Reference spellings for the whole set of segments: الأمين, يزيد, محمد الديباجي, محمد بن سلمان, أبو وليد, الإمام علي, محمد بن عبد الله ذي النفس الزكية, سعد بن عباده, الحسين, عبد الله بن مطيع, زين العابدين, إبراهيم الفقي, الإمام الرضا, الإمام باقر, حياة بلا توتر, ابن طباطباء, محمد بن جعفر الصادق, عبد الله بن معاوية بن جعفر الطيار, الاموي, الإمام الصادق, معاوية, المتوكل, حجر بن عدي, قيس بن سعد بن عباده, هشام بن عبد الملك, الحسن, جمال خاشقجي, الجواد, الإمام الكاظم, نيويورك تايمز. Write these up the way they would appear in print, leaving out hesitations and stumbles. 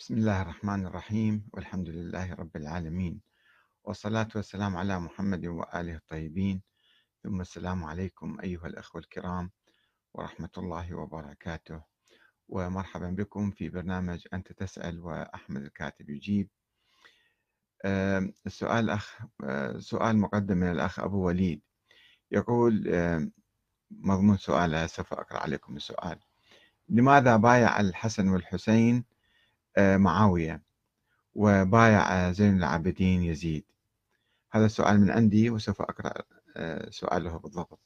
بسم الله الرحمن الرحيم، والحمد لله رب العالمين، والصلاة والسلام على محمد وآله الطيبين، ثم السلام عليكم أيها الأخوة الكرام ورحمة الله وبركاته، ومرحبا بكم في برنامج أنت تسأل وأحمد الكاتب يجيب. سؤال مقدم من الأخ أبو وليد يقول مضمون سؤاله، سوف أقرأ عليكم السؤال. لماذا بايع الحسن والحسين معاوية وبايع زين العابدين يزيد؟ هذا السؤال من عندي وسوف أقرأ سؤاله بالضبط.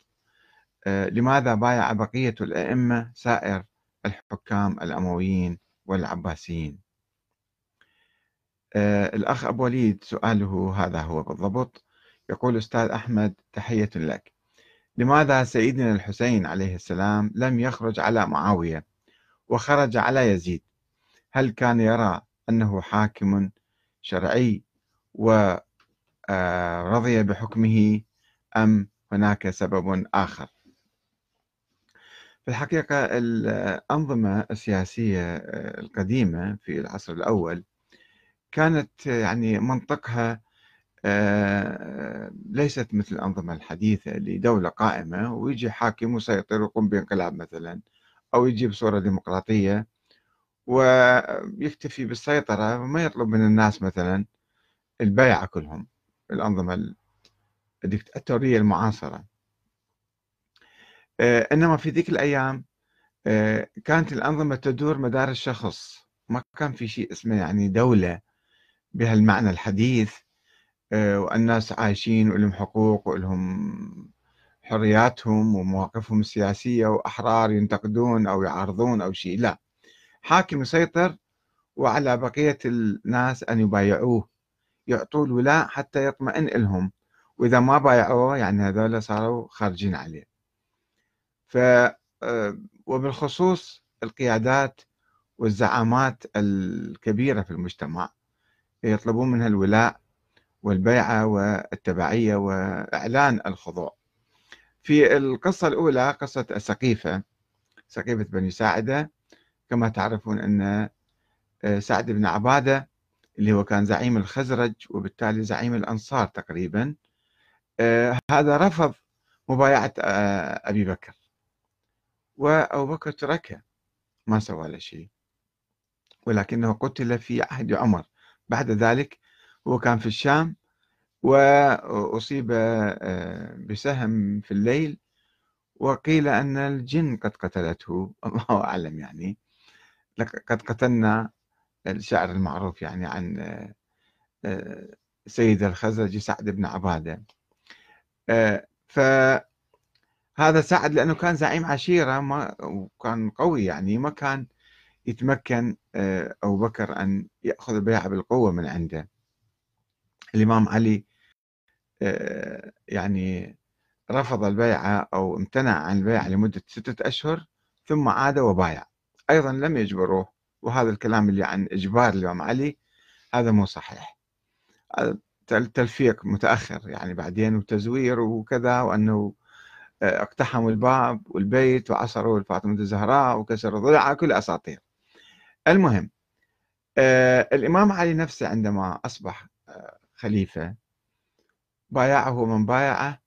لماذا بايع بقية الأئمة سائر الحكام الأمويين والعباسيين؟ الأخ أبو وليد سؤاله هذا هو بالضبط. يقول: أستاذ أحمد، تحية لك، لماذا سيدنا الحسين عليه السلام لم يخرج على معاوية وخرج على يزيد؟ هل كان يرى أنه حاكم شرعي ورضي بحكمه أم هناك سبب آخر؟ في الحقيقة الأنظمة السياسية القديمة في العصر الأول كانت يعني منطقها ليست مثل الأنظمة الحديثة لدولة قائمة ويجي حاكم وسيطر ويقوم بانقلاب مثلا، أو يجي بصورة ديمقراطية ويكتفي بالسيطرة وما يطلب من الناس مثلا البيعة كلهم. الأنظمة الدكتاتورية المعاصرة. إنما في ذيك الأيام كانت الأنظمة تدور مدار الشخص، ما كان في شيء اسمه يعني دولة بهالمعنى الحديث، والناس عايشين ولهم حقوق ولهم حرياتهم ومواقفهم السياسية وأحرار ينتقدون أو يعارضون أو شيء. لا، حاكم يسيطر وعلى بقية الناس أن يبايعوه، يعطوه الولاء حتى يطمئن لهم، وإذا ما بايعوه يعني هذول صاروا خارجين عليه. وبالخصوص القيادات والزعامات الكبيرة في المجتمع يطلبون منها الولاء والبيعة والتبعية وإعلان الخضوع. في القصة الأولى، قصة السقيفة، سقيفة بني ساعدة، كما تعرفون أن سعد بن عباده اللي هو كان زعيم الخزرج وبالتالي زعيم الأنصار تقريبا، هذا رفض مبايعة أبي بكر، وأبو بكر تركه ما سوى له شيء، ولكنه قتل في عهد عمر. بعد ذلك هو كان في الشام وأصيب بسهم في الليل، وقيل أن الجن قد قتلته، الله أعلم، يعني قد قتلنا، الشعر المعروف يعني عن سيد الخزرج سعد بن عباده. فهذا سعد لأنه كان زعيم عشيرة وكان قوي، يعني ما كان يتمكن أبو بكر أن يأخذ البيعة بالقوة من عنده. الإمام علي يعني رفض البيعة أو امتنع عن البيعة لمدة 6 أشهر، ثم عاد وبايع، أيضا لم يجبروه. وهذا الكلام اللي عن إجبار الإمام علي هذا مو صحيح، تلفيق متأخر يعني بعدين، وتزوير وكذا، وأنه اقتحموا الباب والبيت وعصروا فاطمة الزهراء وكسروا ضلعها، كل أساطير. المهم الإمام علي نفسه عندما أصبح خليفة بايعه من بايعه،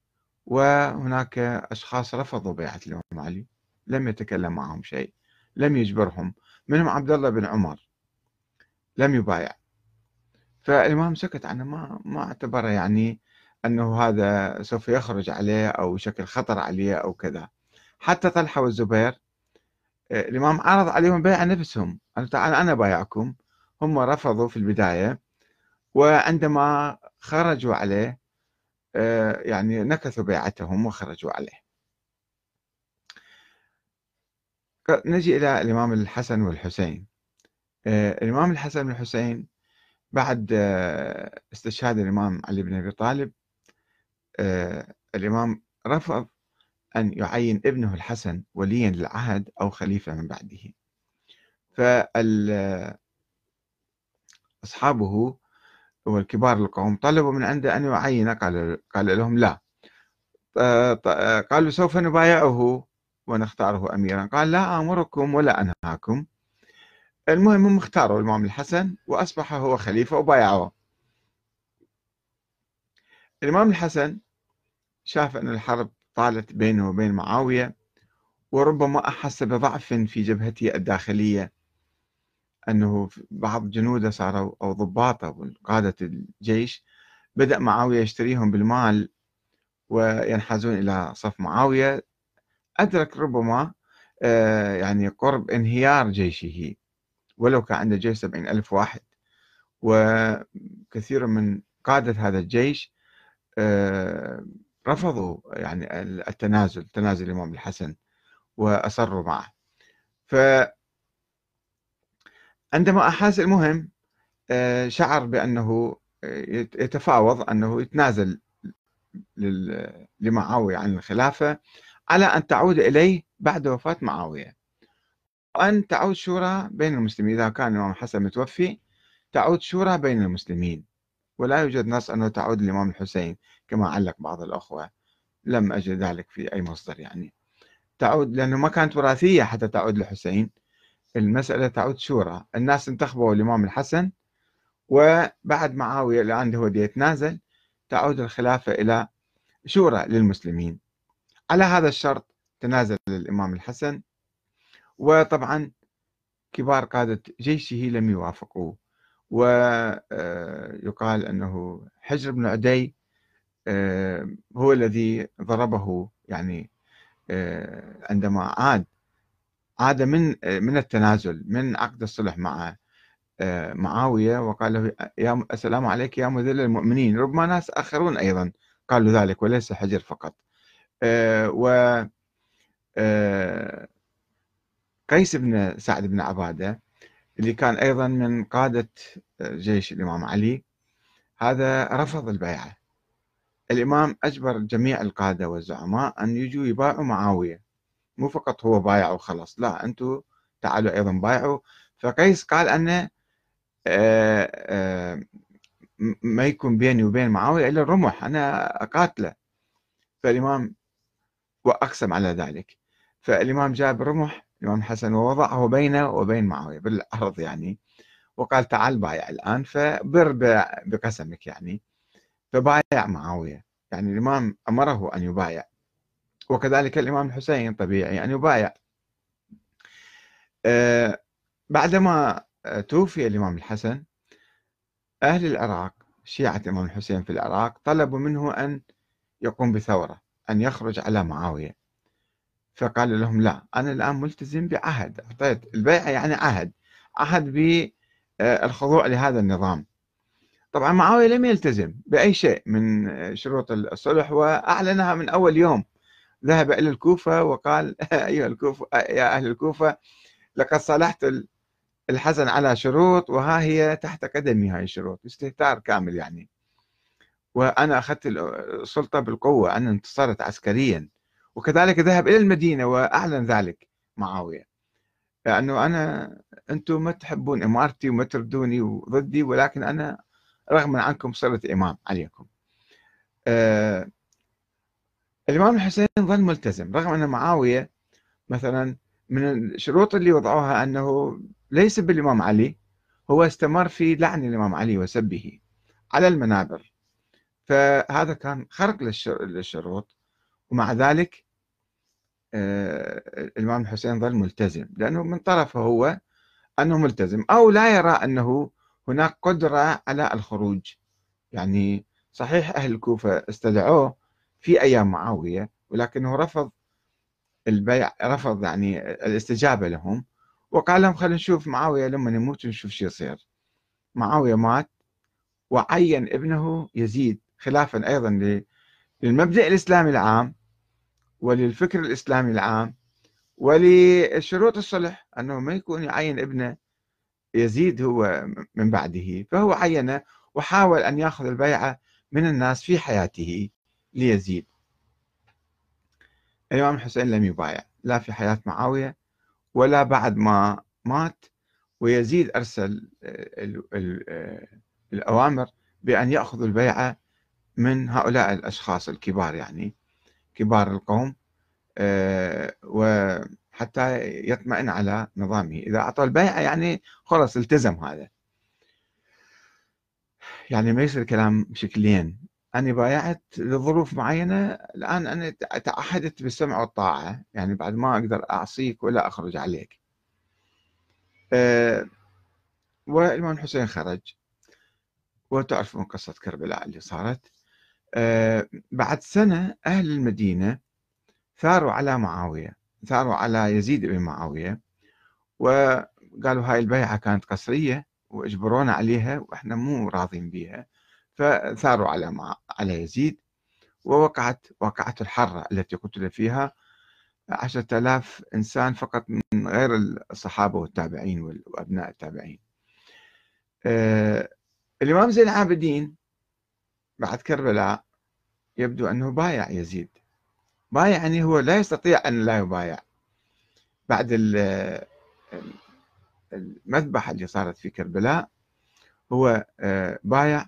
وهناك أشخاص رفضوا بيعة الإمام علي، لم يتكلم معهم شيء، لم يجبرهم، منهم عبد الله بن عمر لم يبايع، فالإمام سكت عنه، ما اعتبره يعني أنه هذا سوف يخرج عليه أو شكل خطر عليه أو كذا. حتى طلحة والزبير الإمام عرض عليهم بيع نفسهم، قال تعال أنا بايعكم، هم رفضوا في البداية، وعندما خرجوا عليه يعني نكثوا بيعتهم وخرجوا عليه. نجي إلى الإمام الحسن والحسين. الإمام الحسن والحسين بعد استشهاد الإمام علي بن أبي طالب، الإمام رفض أن يعين ابنه الحسن وليا للعهد أو خليفة من بعده، فأصحابه والكبار القوم طلبوا من عنده أن يعينه، قال لهم لا. قالوا سوف نبايعه ونختاره أميرا، قال لا آمركم ولا أنهاكم. المهم هم اختاروا الإمام الحسن وأصبح هو خليفة وبايعوه. الإمام الحسن شاف أن الحرب طالت بينه وبين معاوية، وربما أحس بضعف في جبهته الداخلية، أنه بعض جنوده صاروا أو ضباطه وقادة الجيش بدأ معاوية يشتريهم بالمال وينحازون إلى صف معاوية. أدرك ربما يعني قرب انهيار جيشه، ولو كان عنده جيش 70,000 واحد، وكثير من قادة هذا الجيش رفضوا يعني تنازل الإمام الحسن وأصروا معه. فعندما أحس المهم شعر بأنه يتفاوض أنه يتنازل لمعاوية عن الخلافة على أن تعود إليه بعد وفاة معاوية، وأن تعود شورى بين المسلمين. إذا كان الإمام الحسن متوفي تعود شورى بين المسلمين، ولا يوجد نص أنه تعود الإمام الحسين كما علق بعض الأخوة، لم أجد ذلك في أي مصدر، يعني تعود لأنه ما كانت وراثية حتى تعود للحسين، المسألة تعود شورى. الناس انتخبوا الإمام الحسن، وبعد معاوية اللي عنده هو يتنازل تعود الخلافة إلى شورى للمسلمين. على هذا الشرط تنازل الإمام الحسن، وطبعا كبار قادة جيشه لم يوافقوا، ويقال أنه حجر بن عدي هو الذي ضربه، يعني عندما عاد من التنازل من عقد الصلح مع معاوية، وقال له يا السلام عليك يا مذل المؤمنين. ربما ناس آخرون أيضا قالوا ذلك وليس حجر فقط. و قيس بن سعد بن عباده اللي كان أيضا من قادة جيش الإمام علي، هذا رفض البيعة. الإمام أجبر جميع القادة والزعماء أن يجوا يبايعوا معاوية، مو فقط هو بايع وخلص، لا أنتوا تعالوا أيضا بايعوا. فقيس قال أنه ما يكون بيني وبين معاوية إلا الرمح، أنا أقاتله. فالإمام وأقسم على ذلك. فالإمام جاب الرمح الإمام حسن ووضعه بينه وبين معاوية بالأرض، يعني وقال تعال بايع الآن فبر بقسمك، يعني فبايع معاوية. يعني الإمام أمره أن يبايع، وكذلك الإمام الحسين طبيعي أن يبايع. بعدما توفي الإمام الحسن، أهل العراق شيعة الإمام الحسين في العراق طلبوا منه أن يقوم بثورة، أن يخرج على معاوية، فقال لهم لا، أنا الآن ملتزم بعهد، أعطيت البيعة يعني عهد بالخضوع لهذا النظام. طبعا معاوية لم يلتزم بأي شيء من شروط الصلح، وأعلنها من أول يوم. ذهب إلى الكوفة وقال يا أهل الكوفة، لقد صلحت الحسن على شروط، وها هي تحت قدمي هاي الشروط، استهتار كامل يعني، وأنا أخذت السلطة بالقوة، أنا انتصرت عسكريا. وكذلك ذهب إلى المدينة وأعلن ذلك معاوية، لأنه أنتم ما تحبون إمارتي وما تردوني وضدي، ولكن أنا رغما عنكم صرت إمام عليكم. الإمام الحسين ظل ملتزم، رغم أن معاوية مثلا من الشروط اللي وضعوها أنه ليس بالإمام علي، هو استمر في لعن الإمام علي وسبه على المنابر، فهذا كان خرق للشروط. ومع ذلك الإمام الحسين ظل ملتزم، لأنه من طرفه هو أنه ملتزم، أو لا يرى أنه هناك قدرة على الخروج. يعني صحيح أهل الكوفة استدعوه في أيام معاوية، ولكنه رفض البيع، رفض يعني الاستجابة لهم، وقال لهم خلينا نشوف معاوية لما نموت نشوف شو يصير. معاوية مات، وعين ابنه يزيد خلافا أيضا للمبدأ الإسلامي العام وللفكر الإسلامي العام ولشروط الصلح، أنه ما يكون يعين ابنه يزيد هو من بعده، فهو عينه وحاول أن يأخذ البيعة من الناس في حياته ليزيد. الإمام الحسين لم يبايع لا في حياة معاوية ولا بعد ما مات، ويزيد أرسل الأوامر بأن يأخذوا البيعة من هؤلاء الأشخاص الكبار، يعني كبار القوم، حتى يطمئن على نظامه. إذا أعطى البيعة يعني خلص التزم، هذا يعني ما يصير كلام شكلين، أنا بايعت لظروف معينة، الآن أنا تعهدت بالسمع والطاعة، يعني بعد ما أقدر أعصيك ولا أخرج عليك. والإمام الحسين خرج، وتعرفون قصة كربلاء اللي صارت. بعد سنة أهل المدينة ثاروا على معاوية، ثاروا على يزيد بن معاوية، وقالوا هاي البيعة كانت قسرية وإجبرونا عليها وإحنا مو راضين بيها، فثاروا على يزيد، ووقعت واقعة الحرة التي قتل فيها 10,000 إنسان فقط من غير الصحابة والتابعين وأبناء التابعين. الإمام زين العابدين بعد كربلاء يبدو أنه بايع يزيد، بايع يعني هو لا يستطيع أن لا يبايع بعد المذبحة اللي صارت في كربلاء، هو بايع.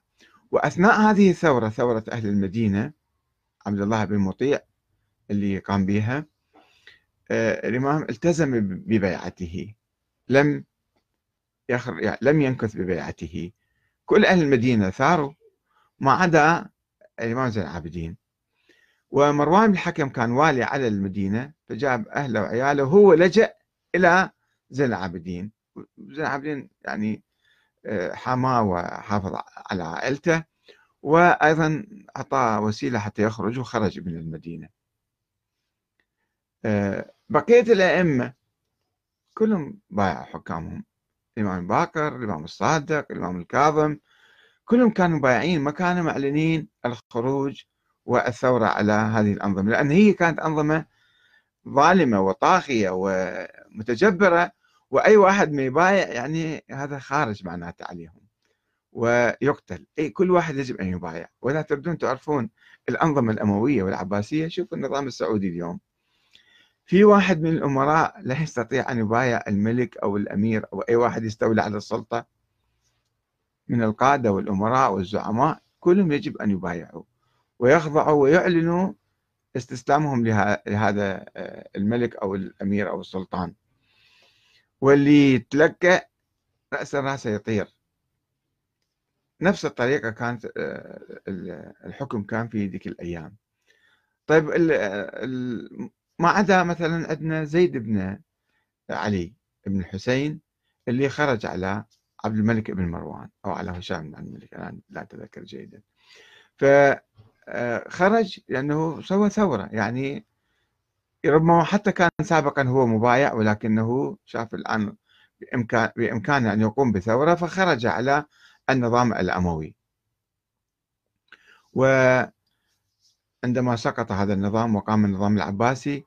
وأثناء هذه الثورة، ثورة أهل المدينة، عبد الله بن مطيع اللي قام بها، الإمام التزم ببيعته، لم ينكث ببيعته. كل أهل المدينة ثاروا ما عدا الإمام زين العابدين، ومروان بن الحكم كان والي على المدينة، فجاب أهله وعياله، وهو لجأ إلى زين العابدين. زين العابدين يعني حماه وحافظ على عائلته، وأيضا أعطاه وسيلة حتى يخرج، وخرج من المدينة. بقية الأئمة كلهم بايعوا حكامهم، الإمام باقر، الإمام الصادق، الإمام الكاظم، كلهم كانوا بايعين، ما كانوا معلنين الخروج والثورة على هذه الأنظمة، لأن هي كانت أنظمة ظالمة وطاغية ومتجبرة، وأي واحد ما يبايع يعني هذا خارج معناته عليهم ويقتل. أي كل واحد يجب أن يبايع. ولا تبدون تعرفون الأنظمة الأموية والعباسية، شوفوا النظام السعودي اليوم، في واحد من الأمراء لا يستطيع أن يبايع الملك أو الأمير أو أي واحد يستولى على السلطة من القادة والأمراء والزعماء، كلهم يجب أن يبايعوا ويخضعوا ويعلنوا استسلامهم لهذا الملك أو الأمير أو السلطان، واللي يتلكأ رأسه يطير. نفس الطريقة كانت الحكم كان في ذيك الأيام. طيب ما عدا مثلا عندنا زيد بن علي بن حسين اللي خرج على عبد الملك بن مروان أو على هشام بن عبد الملك، أنا لا أتذكر جيدا، فخرج لأنه سوى ثورة، يعني ربما حتى كان سابقا هو مبايع، ولكنه شاف الآن بإمكانه أن يقوم بثورة، فخرج على النظام الأموي. وعندما سقط هذا النظام وقام النظام العباسي،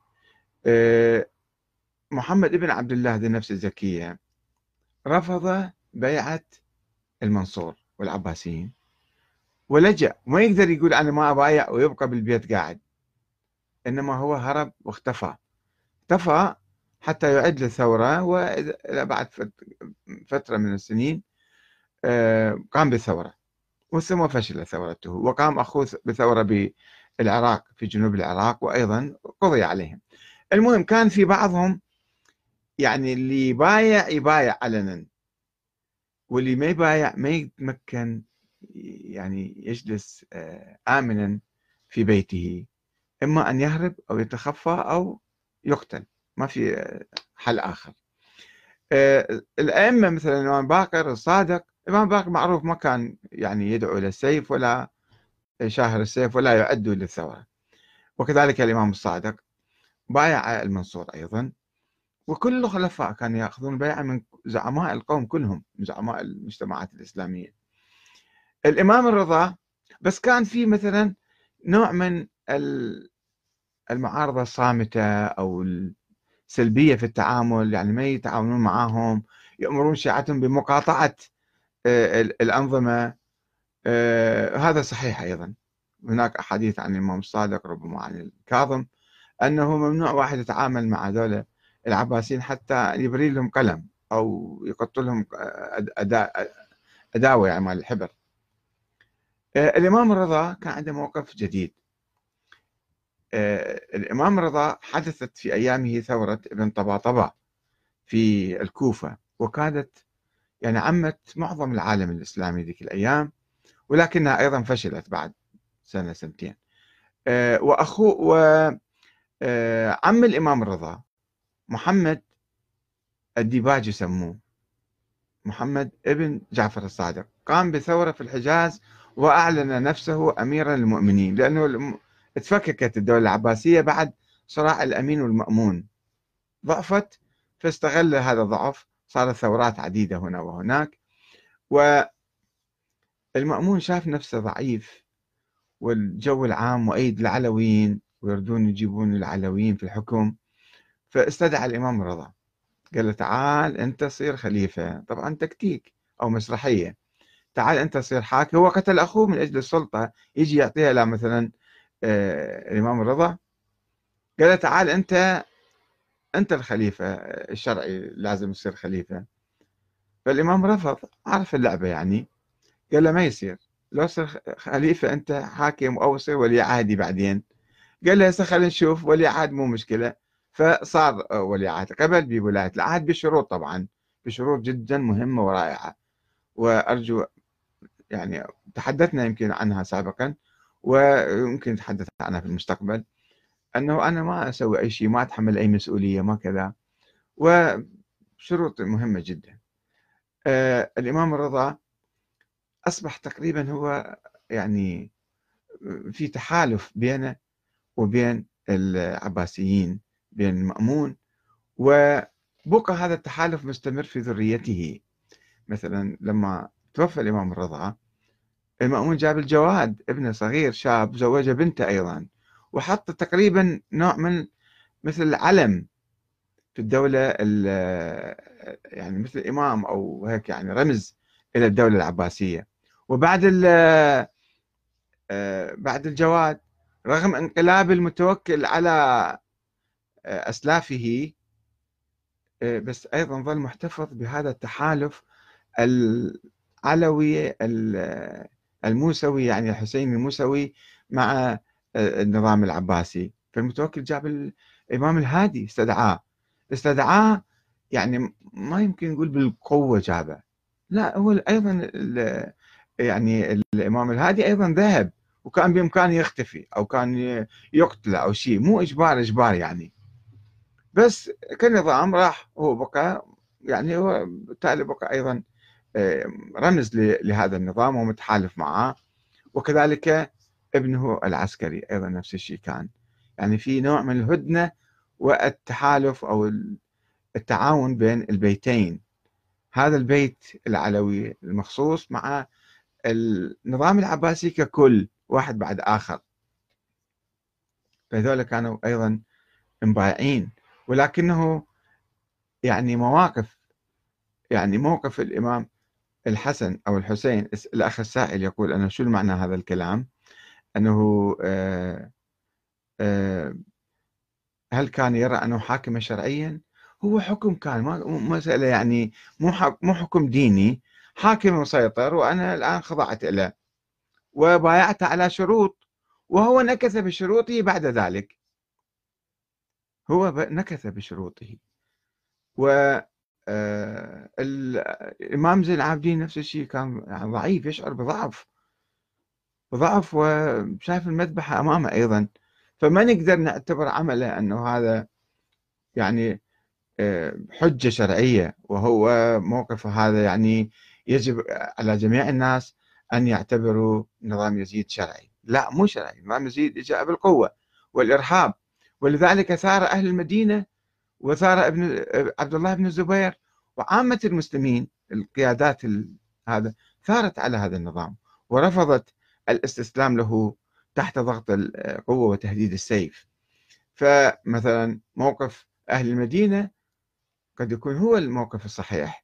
محمد بن عبد الله ذي النفس الزكية رفض بيعة المنصور والعباسيين ولجأ، ما يقدر يقول أنا ما أبايع ويبقى بالبيت قاعد، إنما هو هرب واختفى، اختفى حتى يعد للثورة. وبعد فترة من السنين قام بالثورة، وثم فشل ثورته، وقام أخوه بثورة بالعراق في جنوب العراق، وأيضا قضي عليهم. المهم كان في بعضهم يعني اللي يبايع علنا، واللي ما يبايع ما يتمكن يعني يجلس آمنا في بيته، إما أن يهرب أو يتخفى أو يقتل، ما في حل آخر. الأئمة مثلا الإمام باقر الصادق، الإمام باقر معروف ما كان يعني يدعو للسيف ولا شاهر السيف ولا يعد للثورة، وكذلك الإمام الصادق بايع المنصور أيضا، وكل الخلفاء كانوا يأخذون بيعة من زعماء القوم كلهم، من زعماء المجتمعات الإسلامية. الإمام الرضا بس كان في مثلا نوع من المعارضة الصامتة أو السلبية في التعامل، يعني ما يتعاونون معاهم، يأمرون شيعتهم بمقاطعة الأنظمة. هذا صحيح أيضا، هناك أحاديث عن الإمام الصادق ربما عن الكاظم أنه ممنوع واحد يتعامل مع ذولا العباسيين حتى يبري لهم قلم أو يقط لهم أداوة يعني مال الحبر. الإمام الرضا كان عنده موقف جديد، الإمام الرضا حدثت في أيامه ثورة ابن طباطباء في الكوفة، وكانت يعني عمت معظم العالم الإسلامي ذيك الأيام، ولكنها أيضا فشلت بعد سنة سنتين. وعم الإمام الرضا محمد الديباجي سموه، محمد ابن جعفر الصادق، قام بثورة في الحجاز وأعلن نفسه أميرا للمؤمنين، لأنه اتفككت الدولة العباسية بعد صراع الأمين والمأمون، ضعفت، فاستغل هذا الضعف، صارت ثورات عديدة هنا وهناك. والمأمون شاف نفسه ضعيف، والجو العام مؤيد العلويين ويردون يجيبون العلويين في الحكم، فاستدعى الإمام الرضا قال له تعال أنت صير خليفة، طبعا تكتيك أو مسرحية، تعال أنت صير حاكم. هو قتل أخوه من أجل السلطة، يجي يعطيها لا مثلا الإمام الرضا، قال له تعال أنت الخليفة الشرعي، لازم يصير خليفة. فالإمام رفض، عرف اللعبة يعني، قال له ما يصير، لو صير خليفة أنت حاكم أو صير ولي عهدي بعدين. قال له هسه خلينا نشوف، ولي عهد مو مشكلة. فصار ولي عهد، قبل بولاية العهد بشروط، طبعا بشروط جدا مهمة ورائعة، وأرجو يعني تحدثنا يمكن عنها سابقا ويمكن نتحدث عنها في المستقبل، أنه أنا ما أسوي أي شيء، ما أتحمل أي مسؤولية، ما كذا، وشروط مهمة جدا. الإمام الرضا أصبح تقريبا هو يعني في تحالف بينه وبين العباسيين، بين المأمون، وبقى هذا التحالف مستمر في ذريته. مثلا لما توفى الإمام الرضا، المأمون جاب الجواد ابنه صغير شاب، زوجه بنته أيضا، وحط تقريبا نوع من مثل العلم في الدولة، يعني مثل إمام أو هيك، يعني رمز إلى الدولة العباسية. وبعد الجواد، رغم انقلاب المتوكل على أسلافه، بس أيضا ظل محتفظ بهذا التحالف العلوي الموسوي، يعني الحسين الموسوي مع النظام العباسي. فالمتوكل جاب الإمام الهادي، استدعاه يعني ما يمكن نقول بالقوة جابه، لا، هو أيضا يعني الإمام الهادي أيضا ذهب، وكان بإمكانه يختفي أو كان يقتله أو شيء، مو إجبار يعني، بس كنظام راح هو بقى، يعني هو بالتالي بقى أيضا رمز لهذا النظام ومتحالف معه. وكذلك ابنه العسكري أيضا نفس الشيء، كان يعني في نوع من الهدنة والتحالف أو التعاون بين البيتين، هذا البيت العلوي المخصوص مع النظام العباسي ككل، واحد بعد آخر. فهذول كانوا أيضا مبايعين، ولكنه يعني موقف الإمام الحسن أو الحسين، الأخ السائل يقول أنا شو المعنى هذا الكلام، أنه هل كان يرى أنه حاكم شرعيا؟ هو حكم كان، ما مسألة يعني، مو حكم ديني، حاكم مسيطر، وأنا الآن خضعت له وبايعت على شروط، وهو نكث بشروطه بعد ذلك، هو نكث بشروطه. والإمام زين العابدين نفس الشيء، كان ضعيف، يشعر بضعف، وشايف المذبحة أمامه أيضا، فما نقدر نعتبر عمله أنه هذا يعني حجة شرعية، وهو موقف هذا يعني يجب على جميع الناس أن يعتبروا نظام يزيد شرعي. لا، مو شرعي، نظام يزيد جاء بالقوة والإرهاب، ولذلك ثار أهل المدينة، وثار عبد الله بن الزبير، وعامة المسلمين القيادات هذا ثارت على هذا النظام، ورفضت الاستسلام له تحت ضغط القوة وتهديد السيف. فمثلا موقف أهل المدينة قد يكون هو الموقف الصحيح،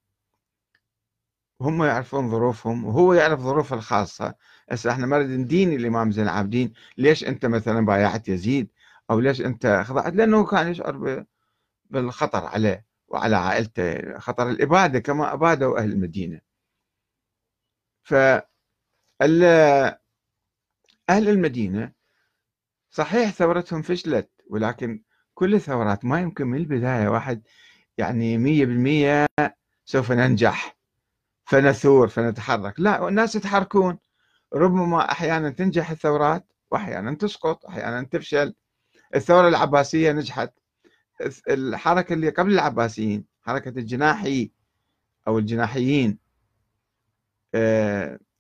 هم يعرفون ظروفهم وهو يعرف ظروفه الخاصة. هسه احنا ما نريد ندين الإمام زين العابدين ليش أنت مثلا بايعت يزيد أو ليش أنت خضعت، لأنه كان يشعر بالخطر عليه وعلى عائلته، خطر الإبادة كما أبادوا أهل المدينة. فأهل المدينة صحيح ثورتهم فشلت، ولكن كل الثورات ما يمكن من البداية واحد يعني 100% سوف ننجح فنثور فنتحرك، لا، الناس يتحركون. ربما أحيانا تنجح الثورات وأحيانا تسقط، أحيانا تفشل. الثورة العباسية نجحت، الحركة اللي قبل العباسيين حركة الجناحي أو الجناحيين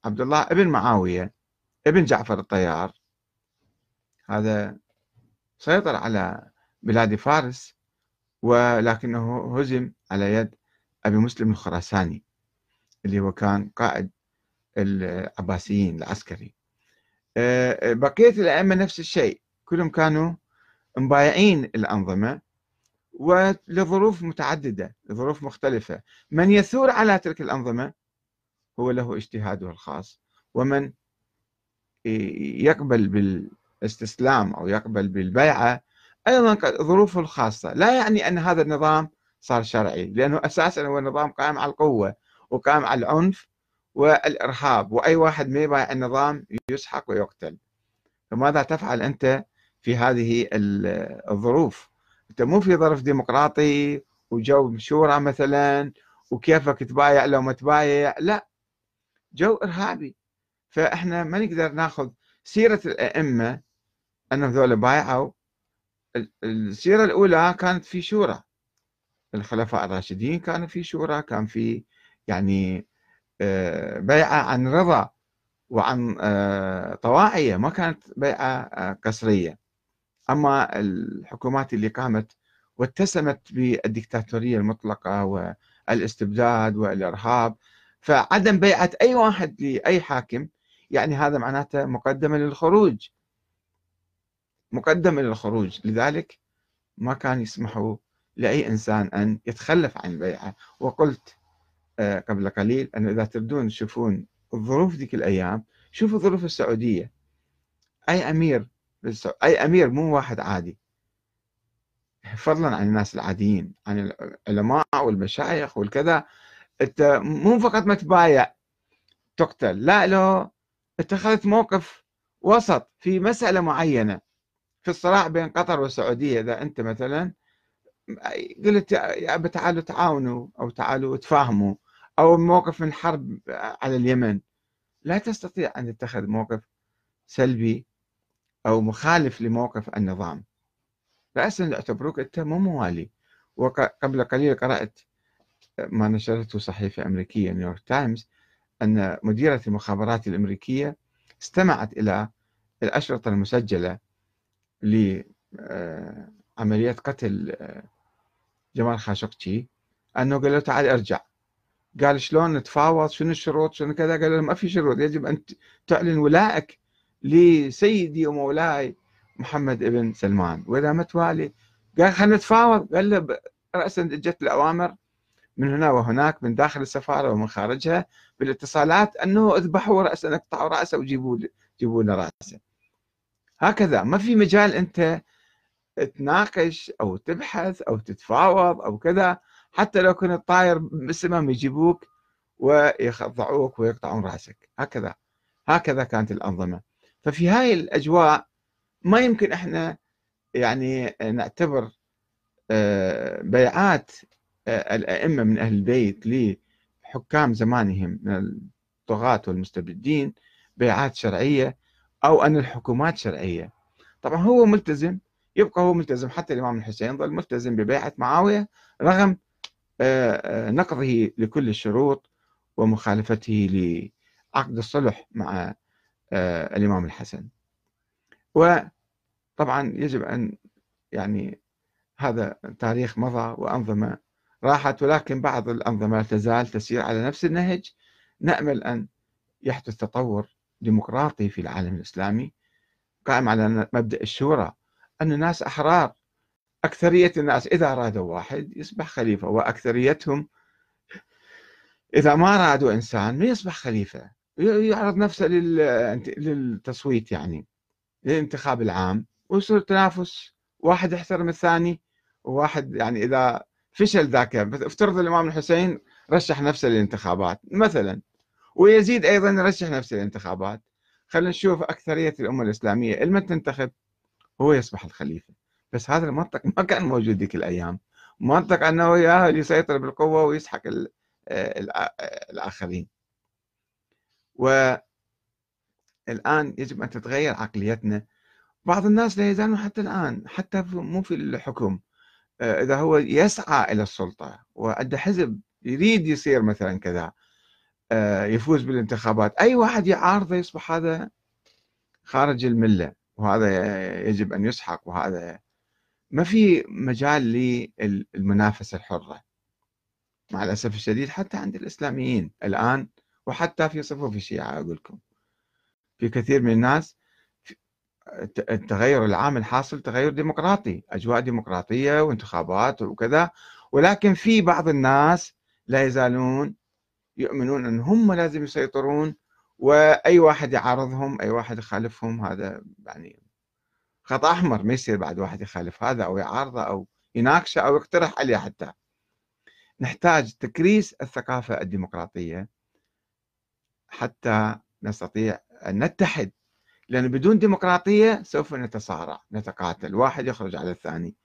عبد الله ابن معاوية ابن جعفر الطيار، هذا سيطر على بلاد فارس ولكنه هزم على يد أبي مسلم الخراساني اللي هو كان قائد العباسيين العسكري. بقية الأئمة نفس الشيء، كلهم كانوا مبايعين الأنظمة، ولظروف متعددة، لظروف مختلفة. من يثور على تلك الأنظمة هو له اجتهاده الخاص، ومن يقبل بالاستسلام أو يقبل بالبيعة أيضا ظروفه الخاصة. لا يعني أن هذا النظام صار شرعي، لأنه أساسا هو نظام قائم على القوة وقائم على العنف والإرهاب، وأي واحد ما يبايع النظام يسحق ويقتل. فماذا تفعل أنت في هذه الظروف؟ أنت مو في ظرف ديمقراطي وجو شورى مثلا وكيفك تبايع لو ما تبايع، لا، جو إرهابي. فإحنا ما نقدر ناخذ سيرة الأئمة أنهم ذولا بايعوا. السيرة الأولى كانت في شورى، الخلفاء الراشدين كانوا في شورى، كان في يعني بيعة عن رضا وعن طواعية، ما كانت بيعة قسرية. أما الحكومات اللي قامت واتسمت بالديكتاتورية المطلقة والاستبداد والإرهاب، فعدم بيعة أي واحد لأي حاكم يعني هذا معناته مقدمة للخروج، مقدمة للخروج. لذلك ما كان يسمحوا لأي إنسان أن يتخلف عن البيعة. وقلت قبل قليل أنه إذا تبدون تشوفون الظروف ذيك الأيام، شوفوا ظروف السعودية. أي أمير مو واحد عادي، فضلا عن الناس العاديين، عن العلماء والمشايخ والكذا. أنت مو فقط ما تبايع تقتل، لا، لو اتخذت موقف وسط في مسألة معينة في الصراع بين قطر والسعودية، إذا أنت مثلا قلت يا أبا تعالوا تعاونوا أو تعالوا تفاهموا، أو موقف من حرب على اليمن، لا تستطيع أن تتخذ موقف سلبي أو مخالف لموقف النظام، رأسا يعتبروك أنت مو موالي. وقبل قليل قرأت ما نشرته صحيفة أمريكية نيويورك تايمز أن مديرة المخابرات الأمريكية استمعت إلى الأشرطة المسجلة لعملية قتل جمال خاشقجي، أنه قال له تعال ارجع، قال شلون نتفاوض، شنو الشروط، شنو كذا، قال له ما في شروط، يجب أن تعلن ولائك لسيدي ومولاي محمد بن سلمان، وإذا ما توالي قال خلينا نتفاوض، قال له رأسا جت الأوامر من هنا وهناك، من داخل السفارة ومن خارجها، بالاتصالات أنه اذبحوا رأسا، اقطعوا رأسه وجيبوا لنا رأسه. هكذا ما في مجال أنت تناقش أو تبحث أو تتفاوض أو كذا، حتى لو كنت طاير بالسماء يجيبوك ويخضعوك ويقطعون رأسك. هكذا كانت الأنظمة. ففي هاي الأجواء ما يمكن إحنا يعني نعتبر بيعات الأئمة من أهل البيت لحكام زمانهم من الطغاة والمستبدين بيعات شرعية، أو أن الحكومات شرعية. طبعا هو ملتزم، يبقى هو ملتزم، حتى الإمام الحسين ظل ملتزم ببيعة معاوية رغم نقضه لكل الشروط ومخالفته لعقد الصلح مع الإمام الحسن. وطبعا يجب أن يعني هذا تاريخ مضى وأنظمة راحت، ولكن بعض الأنظمة تزال تسير على نفس النهج. نأمل أن يحدث تطور ديمقراطي في العالم الإسلامي قائم على مبدأ الشورى، أن الناس أحرار، أكثرية الناس إذا أرادوا واحد يصبح خليفة، وأكثريتهم إذا ما أرادوا إنسان ما يصبح خليفة، يعرض نفسه للتصويت يعني للانتخاب العام، ويصير تنافس، واحد يحترم الثاني، وواحد يعني إذا فشل ذاك، افترض الإمام الحسين رشح نفسه للانتخابات مثلا، ويزيد أيضا رشح نفسه للانتخابات، خلينا نشوف أكثرية الأمة الإسلامية المن تنتخب، هو يصبح الخليفة. بس هذا المنطق ما كان موجود ذيك الأيام، منطق أنه ياهل يسيطر بالقوة ويسحق الآخرين. والآن يجب أن تتغير عقليتنا. بعض الناس لا يزالون حتى الآن، حتى مو في الحكم، إذا هو يسعى إلى السلطة وعنده حزب يريد يصير مثلا كذا يفوز بالانتخابات، أي واحد يعارضه يصبح هذا خارج الملة وهذا يجب أن يسحق، وهذا ما في مجال للمنافسة الحرة مع الأسف الشديد حتى عند الإسلاميين الآن، وحتى في صفوف الشيعة. أقول لكم في كثير من الناس التغير العام الحاصل تغير ديمقراطي، أجواء ديمقراطية وانتخابات وكذا، ولكن في بعض الناس لا يزالون يؤمنون أن هم لازم يسيطرون، وأي واحد يعارضهم أي واحد يخالفهم هذا يعني خط أحمر، ما يصير بعد واحد يخالف هذا أو يعارضه أو يناقشه أو يقترح عليه. حتى نحتاج تكريس الثقافة الديمقراطية حتى نستطيع أن نتحد، لأن بدون ديمقراطية سوف نتصارع نتقاتل، واحد يخرج على الثاني.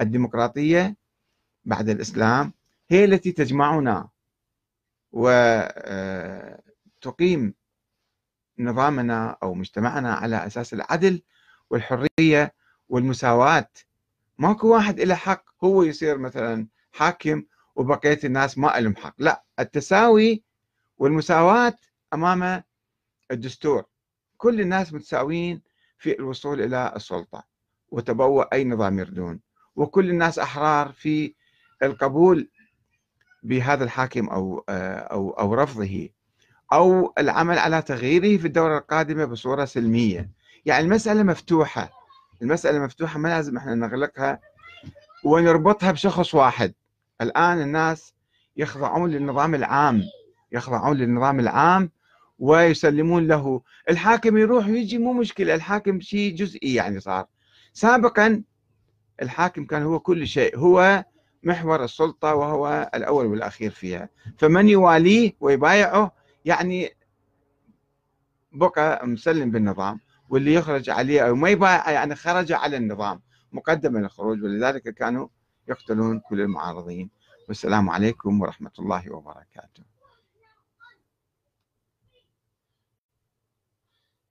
الديمقراطية بعد الإسلام هي التي تجمعنا وتقيم نظامنا أو مجتمعنا على أساس العدل والحرية والمساواة. ماكو واحد له حق هو يصير مثلا حاكم وبقية الناس ما لهم حق، لا، التساوي والمساواة أمام الدستور، كل الناس متساوين في الوصول إلى السلطة وتبوأ أي نظام يردون، وكل الناس أحرار في القبول بهذا الحاكم أو رفضه أو العمل على تغييره في الدورة القادمة بصورة سلمية. يعني المسألة مفتوحة، المسألة مفتوحة، ما لازم احنا نغلقها ونربطها بشخص واحد. الآن الناس يخضعون للنظام العام، يخضعون للنظام العام ويسلمون له، الحاكم يروح ويجي مو مشكلة، الحاكم شيء جزئي يعني صار. سابقا الحاكم كان هو كل شيء، هو محور السلطة وهو الأول والأخير فيها، فمن يواليه ويبايعه يعني بقى مسلم بالنظام، واللي يخرج عليه أو ما يبايعه يعني خرج على النظام مقدما للخروج، ولذلك كانوا يقتلون كل المعارضين. والسلام عليكم ورحمة الله وبركاته.